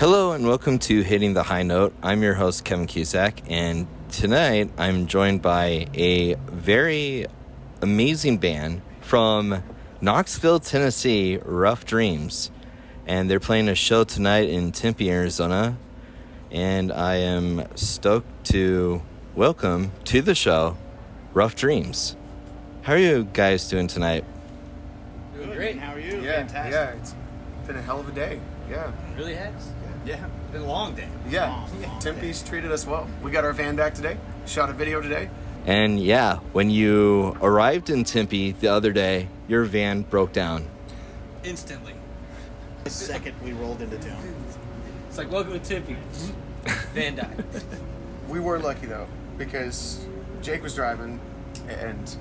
Hello and welcome to Hitting the High Note. I'm your host, Kevin Cusack, and tonight I'm joined by a very amazing band from Knoxville, Tennessee, Rough Dreams. And they're playing a show tonight in Tempe, Arizona. And I am stoked to welcome to the show, Rough Dreams. How are you guys doing tonight? Doing great. How are you? Yeah, fantastic. Yeah, it's been a hell of a day. Yeah. It really has. Yeah, it's been a long day. Yeah, Tempe's treated us well. We got our van back today, shot a video today. And yeah, when you arrived in Tempe the other day, your van broke down. Instantly. The second we rolled into town. It's like, welcome to Tempe. Van died. We were lucky though, because Jake was driving and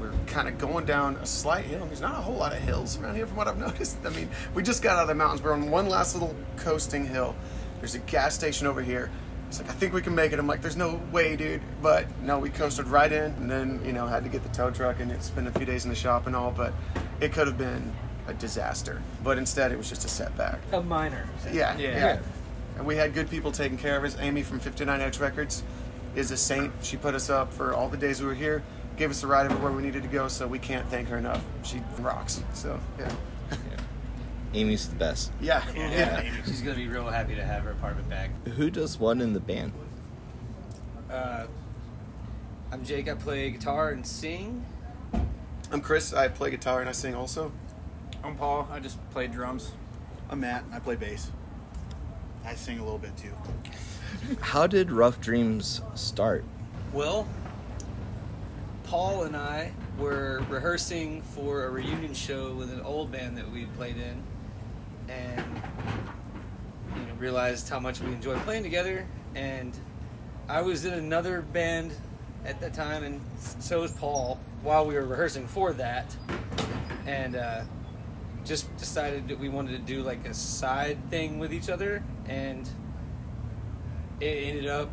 we're kind of going down a slight hill. There's not a whole lot of hills around here from what I've noticed. I mean, we just got out of the mountains. We're on one last little coasting hill. There's a gas station over here. It's like, I think we can make it. I'm like, there's no way, dude. But no, we coasted right in and then, had to get the tow truck and it's been a few days in the shop and all, but it could have been a disaster. But instead it was just a setback. A minor. Yeah. And we had good people taking care of us. Amy from 59X Records is a saint. She put us up for all the days we were here. Gave us a ride everywhere we needed to go, so we can't thank her enough. She rocks, so yeah. Amy's the best. Yeah. She's gonna be real happy to have her apartment back. Who does what in the band? I'm Jake. I play guitar and sing. I'm Chris. I play guitar and I sing also. I'm Paul. I just play drums. I'm Matt. I play bass. I sing a little bit too. How did Rough Dreams start? Well, Paul and I were rehearsing for a reunion show with an old band that we had played in, and realized how much we enjoyed playing together. And I was in another band at that time, and so was Paul, while we were rehearsing for that, and just decided that we wanted to do like a side thing with each other, and it ended up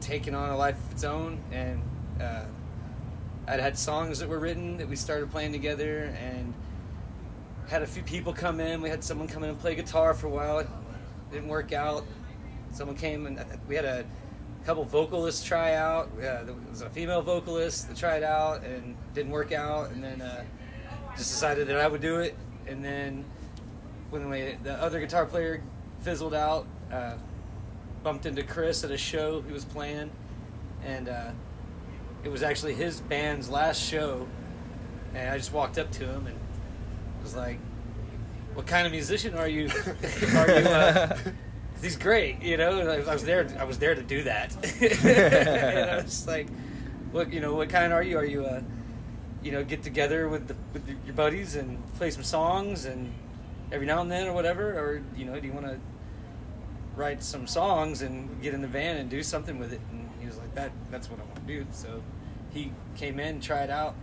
taking on a life of its own. And I'd had songs that were written that we started playing together, and had a few people come in. We had someone come in and play guitar for a while. It didn't work out. Someone came and we had a couple vocalists try out. There was a female vocalist that tried out and didn't work out, and then just decided that I would do it. And then when the other guitar player fizzled out, bumped into Chris at a show he was playing, and it was actually his band's last show, and I just walked up to him and was like, what kind of musician are you? He's great, and I was there to do that. And I was just like, what kind are you? Are you get together with your buddies and play some songs and every now and then or whatever, or do you want to write some songs and get in the van and do something with it? And he was like, that's what I want to do. So he came in, tried out,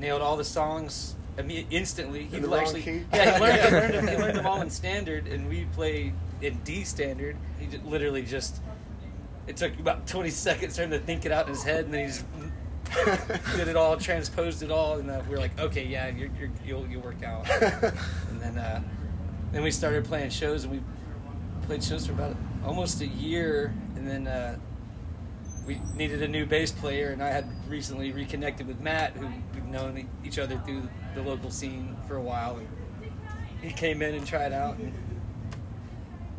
nailed all the songs instantly. He learned them all in standard, and we played in D standard. He it took about 20 seconds for him to think it out in his head, and then he just did it all, transposed it all, and we were like, okay, yeah, you'll work out. And then we started playing shows, and we played shows for about almost a year, and then we needed a new bass player, and I had recently reconnected with Matt, who we've known each other through the local scene for a while, and he came in and tried out, and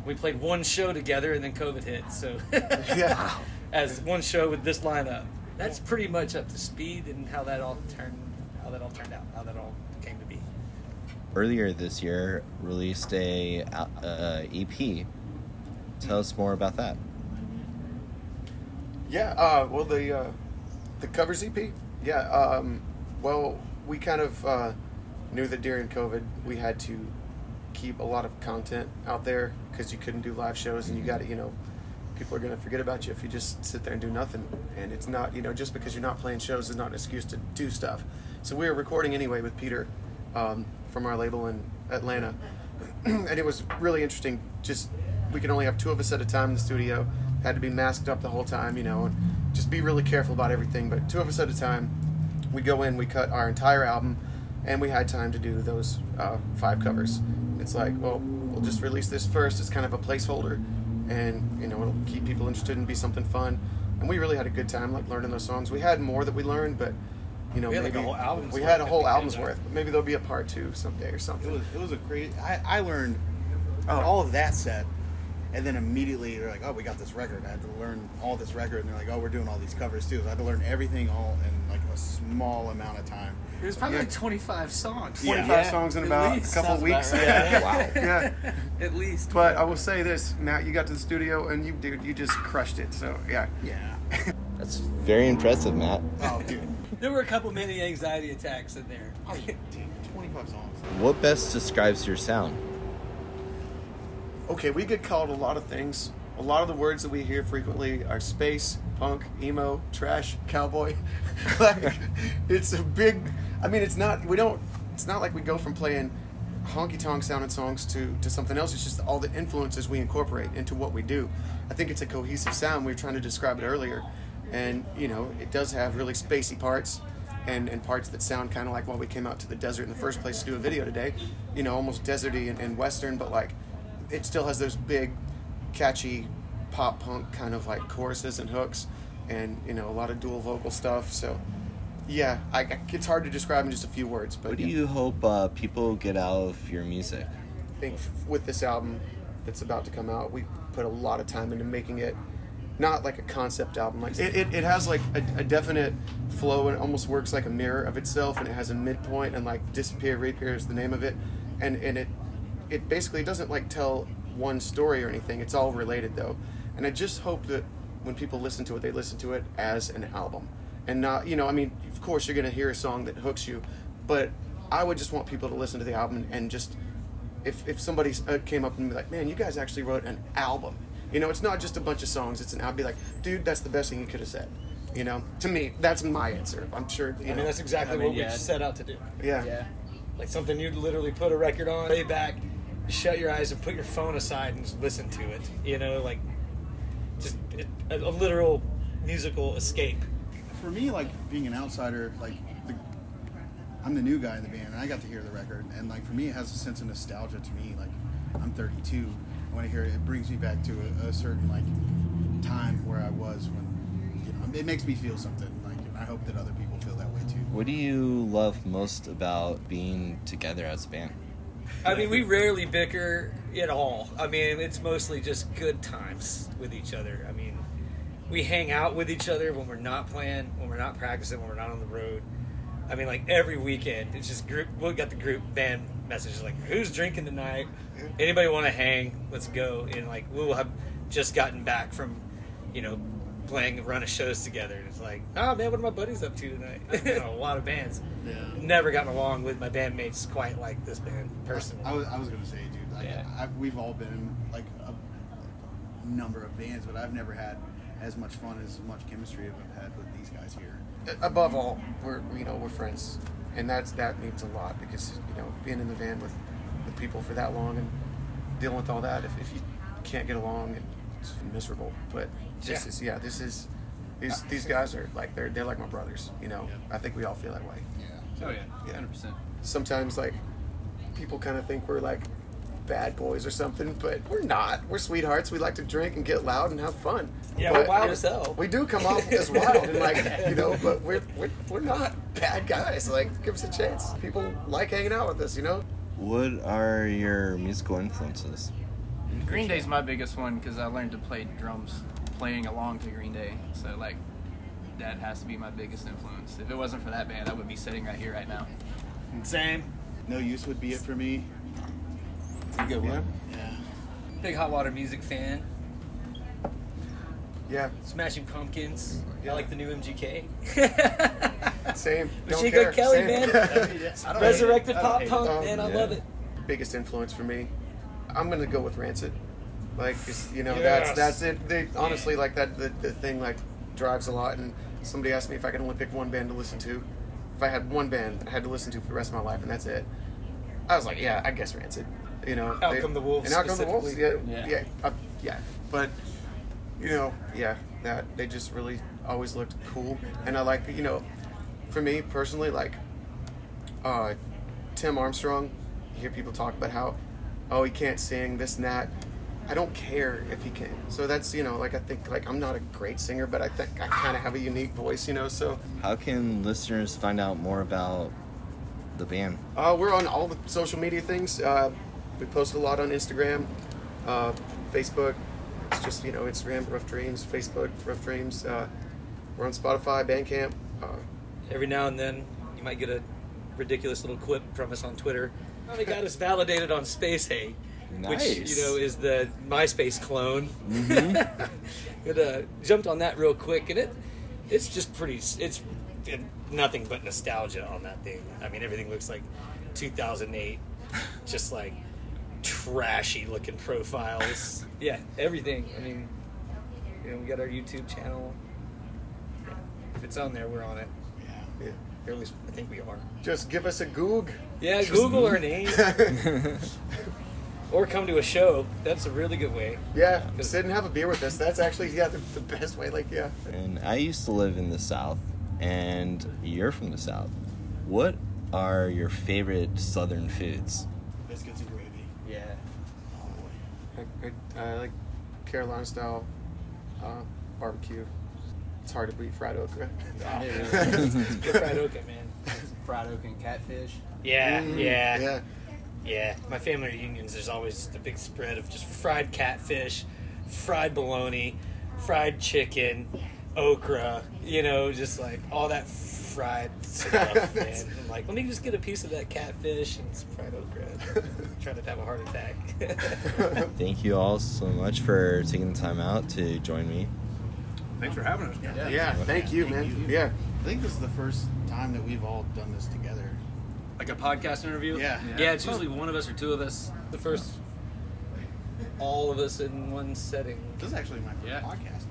we played one show together, and then COVID hit, so yeah. As one show with this lineup. That's pretty much up to speed and how that all came to be. Earlier this year, released a EP. Tell us more about that. Yeah, well, the covers EP. Yeah, well, we kind of knew that during COVID we had to keep a lot of content out there because you couldn't do live shows, and you got to, people are going to forget about you if you just sit there and do nothing. And it's not, just because you're not playing shows is not an excuse to do stuff. So we were recording anyway with Peter from our label in Atlanta, and it was really interesting. Just, we could only have two of us at a time in the studio. Had to be masked up the whole time, and just be really careful about everything. But two of us at a time, we go in, we cut our entire album, and we had time to do those 5 covers. It's like, well, we'll just release this first as kind of a placeholder, and, you know, it'll keep people interested and be something fun. And we really had a good time, like, learning those songs. We had more that we learned, but, you know, we had maybe like a whole album's we had a whole album's worth. But maybe there'll be a part two someday or something. It was a great. I learned all of that set, and then immediately they're like, "Oh, we got this record." I had to learn all this record, and they're like, "Oh, we're doing all these covers too." So I had to learn everything all in like a small amount of time. It was probably like 25 songs. 25 songs in about a couple of weeks. Right. Yeah. Wow. Yeah. At least. But I will say this, Matt, you got to the studio and you just crushed it. So, yeah. Yeah. That's very impressive, Matt. Oh, dude. There were a couple mini anxiety attacks in there. Oh, dude, 25 songs. What best describes your sound? Okay, we get called a lot of things. A lot of the words that we hear frequently are space, punk, emo, trash, cowboy. Like, it's a big... I mean, it's not like we go from playing honky-tonk sounding songs to something else. It's just all the influences we incorporate into what we do. I think it's a cohesive sound. We were trying to describe it earlier. And, you know, it does have really spacey parts and parts that sound kind of like why we came out to the desert in the first place to do a video today. You know, almost deserty and Western, but, like, it still has those big, catchy pop-punk kind of, like, choruses and hooks and, you know, a lot of dual vocal stuff, so... Yeah, it's hard to describe in just a few words. But what do you hope people get out of your music? I think with this album that's about to come out, we put a lot of time into making it not like a concept album. Like it has like a definite flow, and it almost works like a mirror of itself, and it has a midpoint, and like Disappear, Reappear is the name of it. And it basically doesn't like tell one story or anything. It's all related though. And I just hope that when people listen to it, they listen to it as an album. And not, you know, I mean, of course you're going to hear a song that hooks you, but I would just want people to listen to the album and just, if somebody came up and be like, man, you guys actually wrote an album. You know, it's not just a bunch of songs, it's an album. I'd be like, dude, that's the best thing you could have said. You know, to me, that's my answer. I'm sure, you know. I mean, that's exactly what we set out to do. Yeah. Yeah. Like something you'd literally put a record on, lay back, shut your eyes and put your phone aside and just listen to it. You know, like, just a literal musical escape. For me, like, being an outsider, like, I'm the new guy in the band, and I got to hear the record, and, like, for me, it has a sense of nostalgia to me. Like, I'm 32, and when I hear it, it brings me back to a certain, like, time where I was when, you know, it makes me feel something, like, and I hope that other people feel that way, too. What do you love most about being together as a band? I mean, we rarely bicker at all. I mean, it's mostly just good times with each other. I mean... We hang out with each other when we're not playing, when we're not practicing, when we're not on the road. I mean, like, every weekend, it's just group. We got the group band messages, like, who's drinking tonight? Anybody want to hang? Let's go. And, like, we'll have just gotten back from, you know, playing a run of shows together. And it's like, oh, man, what are my buddies up to tonight? A lot of bands. Yeah. Never gotten along with my bandmates quite like this band, personally. I was going to say, dude, like, yeah. We've all been in, like, a number of bands, but I've never had... as much fun, as much chemistry as I've had with these guys here. Above all, we're friends, and that means a lot, because, you know, being in the van with people for that long and dealing with all that, if you can't get along, it's miserable. But these guys are like they're like my brothers, you know. Yeah. I think we all feel that way. Yeah. Oh yeah. 100%. Sometimes like people kind of think we're like bad boys or something, but we're not. We're sweethearts. We like to drink and get loud and have fun. Yeah, but we're wild as hell. We do come off as wild and like, you know, but we're not bad guys. Like, give us a chance. People like hanging out with us, you know? What are your musical influences? Green Day's my biggest one, because I learned to play drums playing along to Green Day. So like, that has to be my biggest influence. If it wasn't for that band, I would be sitting right here right now. Same. No Use would be it for me. Good one. Yeah. Big Hot Water Music fan. Yeah. Smashing Pumpkins. Yeah. I like the new MGK. Same. Machine Gun Kelly, man. Resurrected pop punk, man. I love it. Biggest influence for me. I'm gonna go with Rancid. Like, you know, that's it. They honestly like that. The thing like drives a lot. And somebody asked me if I could only pick one band to listen to. If I had one band that I had to listen to for the rest of my life, and that's it. I was like, yeah, I guess Rancid. You know, Outcome the Wolves. And Outcome the Wolves, yeah. But, you know, yeah, that they just really always looked cool. And I like, you know, for me personally, like Tim Armstrong, you hear people talk about how oh, he can't sing, this and that. I don't care if he can. So that's, you know, like, I think, like, I'm not a great singer, but I think I kind of have a unique voice, you know, so. How can listeners find out more about the band? We're on all the social media things. We post a lot on Instagram, Facebook. It's just, you know, Instagram, Rough Dreams, Facebook, Rough Dreams. We're on Spotify, Bandcamp. Every now and then, you might get a ridiculous little quip from us on Twitter. Oh, they got us validated on SpaceHey. Nice. Which, you know, is the MySpace clone. Mm-hmm. It jumped on that real quick, and it's just pretty. It's nothing but nostalgia on that thing. I mean, everything looks like 2008, just like trashy looking profiles. Yeah, everything. I mean, you know, we got our YouTube channel. Yeah. If it's on there, we're on it. Yeah. Yeah. Or at least I think we are. Just give us a Goog. Yeah, just Google our name. Or come to a show. That's a really good way. Yeah, sit and have a beer with us. That's actually, yeah, the best way. Like, yeah. And I used to live in the South, and you're from the South. What are your favorite Southern foods? Biscuits and gravy. Yeah. Oh, boy. I like Carolina-style barbecue. It's hard to beat fried okra. Yeah, it's good fried okra, man. Fried okra and catfish. Yeah, yeah. Yeah. Yeah, my family reunions, there's always the big spread of just fried catfish, fried bologna, fried chicken, okra, you know, just like all that fried stuff, man. I'm like, let me just get a piece of that catfish and some fried okra. Try to have a heart attack. Thank you all so much for taking the time out to join me. Thanks for having us. Yeah, yeah, thank you, man. Thank you. Yeah. I think this is the first time that we've all done this together. Like a podcast interview? Yeah. Yeah, it's usually one of us or two of us. The first, all of us in one setting. This is actually my first podcast.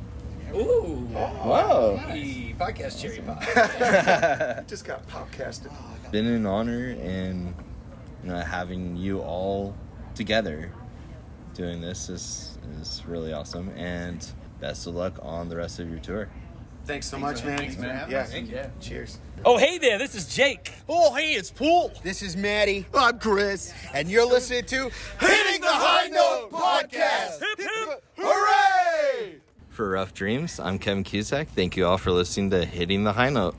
Yeah. Ooh. Wow. Nice. Podcast Cherry Pod. Just got podcasted. It's been an honor and, you know, having you all together doing this is really awesome. And best of luck on the rest of your tour. Thanks so much, man. Thanks, man. Yeah. Thank you. Yeah. Cheers. Oh, hey there. This is Jake. Oh, hey, it's Paul. This is Maddie. I'm Chris. And you're listening to Hitting the High Note Podcast. Hip, hip, hooray! For Rough Dreams, I'm Kevin Cusack. Thank you all for listening to Hitting the High Note.